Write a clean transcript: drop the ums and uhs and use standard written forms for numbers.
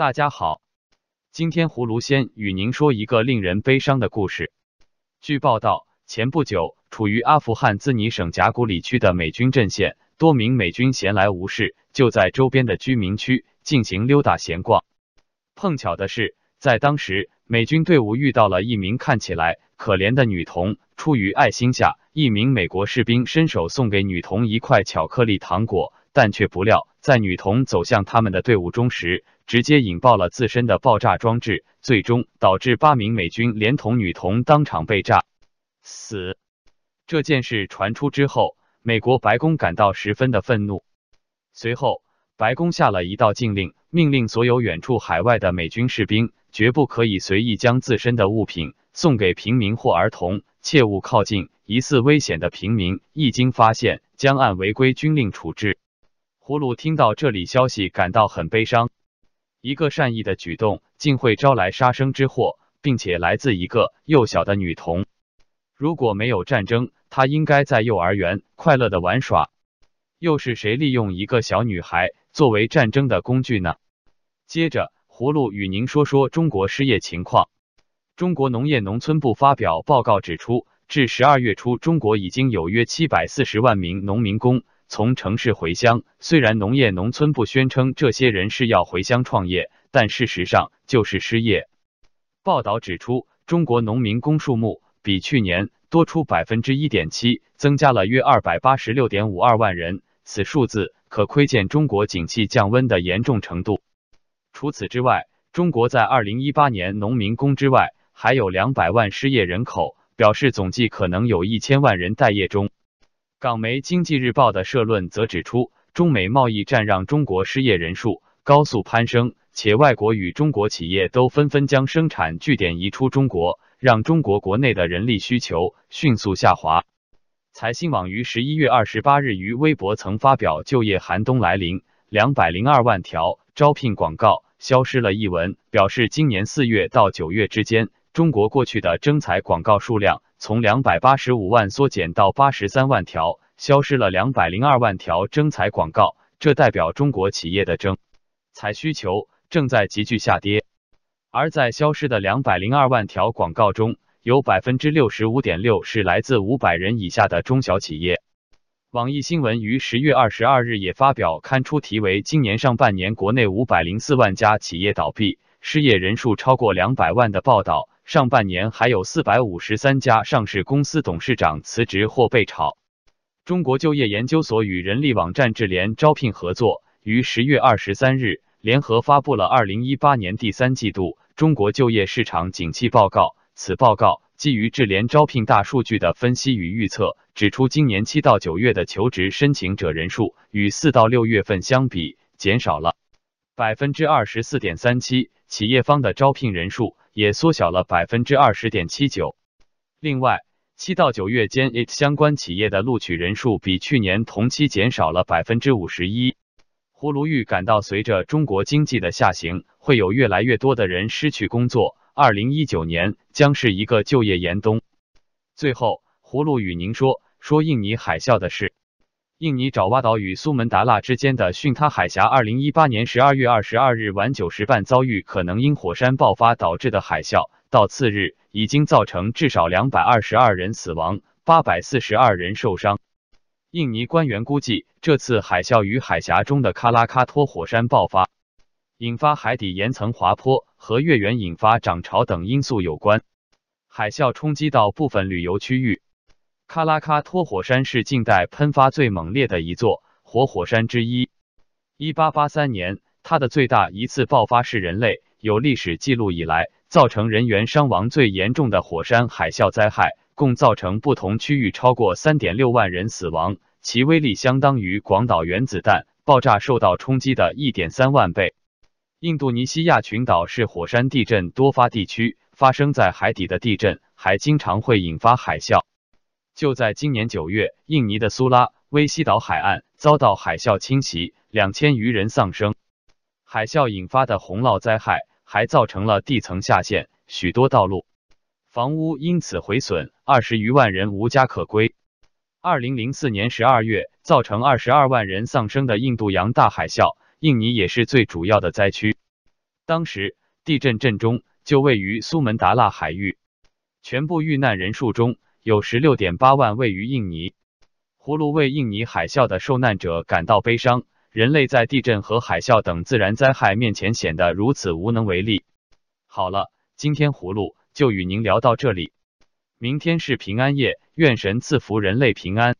大家好，今天葫芦先与您说一个令人悲伤的故事。据报道，前不久，处于阿富汗兹尼省贾古里区的美军阵线，多名美军闲来无事，就在周边的居民区进行溜达闲逛。碰巧的是，在当时，美军队伍遇到了一名看起来可怜的女童，出于爱心下，一名美国士兵伸手送给女童一块巧克力糖果，但却不料，在女童走向他们的队伍中时，直接引爆了自身的爆炸装置，最终导致8名美军连同女童当场被炸死。这件事传出之后，美国白宫感到十分的愤怒。随后，白宫下了一道禁令，命令所有远处海外的美军士兵绝不可以随意将自身的物品送给平民或儿童，切勿靠近疑似危险的平民，一经发现，将按违规军令处置。葫芦听到这里消息感到很悲伤，一个善意的举动竟会招来杀生之祸，并且来自一个幼小的女童。如果没有战争，她应该在幼儿园快乐的玩耍，又是谁利用一个小女孩作为战争的工具呢？接着，葫芦与您说说中国失业情况。中国农业农村部发表报告指出，至12月初，中国已经有约740万名农民工从城市回乡。虽然农业农村部宣称这些人是要回乡创业，但事实上就是失业。报道指出，中国农民工数目比去年多出 1.7%， 增加了约 286.52 万人，此数字可窥见中国景气降温的严重程度。除此之外，中国在2018年农民工之外，还有200万失业人口，表示总计可能有1000万人待业中。港媒《经济日报》的社论则指出，中美贸易战让中国失业人数高速攀升，且外国与中国企业都纷纷将生产据点移出中国，让中国国内的人力需求迅速下滑。财新网于11月28日于微博曾发表就业寒冬来临，202万条招聘广告消失了一文，表示今年4月到9月之间，中国过去的征才广告数量从285万缩减到83万条，消失了202万条征才广告，这代表中国企业的征才需求正在急剧下跌。而在消失的202万条广告中，有 65.6% 是来自500人以下的中小企业。网易新闻于10月22日也发表刊出题为《今年上半年国内504万家企业倒闭，失业人数超过200万》的报道。上半年还有453家上市公司董事长辞职或被炒。中国就业研究所与人力网站智联招聘合作，于10月23日联合发布了2018年第三季度中国就业市场景气报告。此报告基于智联招聘大数据的分析与预测，指出今年7到9月的求职申请者人数与4到6月份相比减少了 24.37%， 企业方的招聘人数也缩小了 20.79%。 另外，7到9月间相关企业的录取人数比去年同期减少了 51%。 葫芦预感到，随着中国经济的下行，会有越来越多的人失去工作，2019年将是一个就业严冬。最后，葫芦与您说印尼海啸的事。印尼爪哇岛与苏门答腊之间的巽他海峡2018年12月22日晚9时半遭遇可能因火山爆发导致的海啸，到次日已经造成至少222人死亡，842人受伤。印尼官员估计，这次海啸与海峡中的喀拉喀托火山爆发，引发海底岩层滑坡和月圆引发涨潮等因素有关。海啸冲击到部分旅游区域。喀拉喀托火山是近代喷发最猛烈的一座活火山之一。1883年，它的最大一次爆发是人类有历史记录以来造成人员伤亡最严重的火山海啸灾害，共造成不同区域超过 3.6 万人死亡，其威力相当于广岛原子弹爆炸受到冲击的 1.3 万倍。印度尼西亚群岛是火山地震多发地区，发生在海底的地震还经常会引发海啸。就在今年9月，印尼的苏拉威西岛海岸遭到海啸侵袭，2000余人丧生。海啸引发的洪涝灾害还造成了地层下陷，许多道路、房屋因此毁损，20余万人无家可归。2004年12月，造成22万人丧生的印度洋大海啸，印尼也是最主要的灾区。当时地震震中就位于苏门答腊海域，全部遇难人数中有 16.8 万位于印尼。葫芦为印尼海啸的受难者感到悲伤，人类在地震和海啸等自然灾害面前显得如此无能为力。好了，今天葫芦就与您聊到这里，明天是平安夜，愿神赐福人类平安。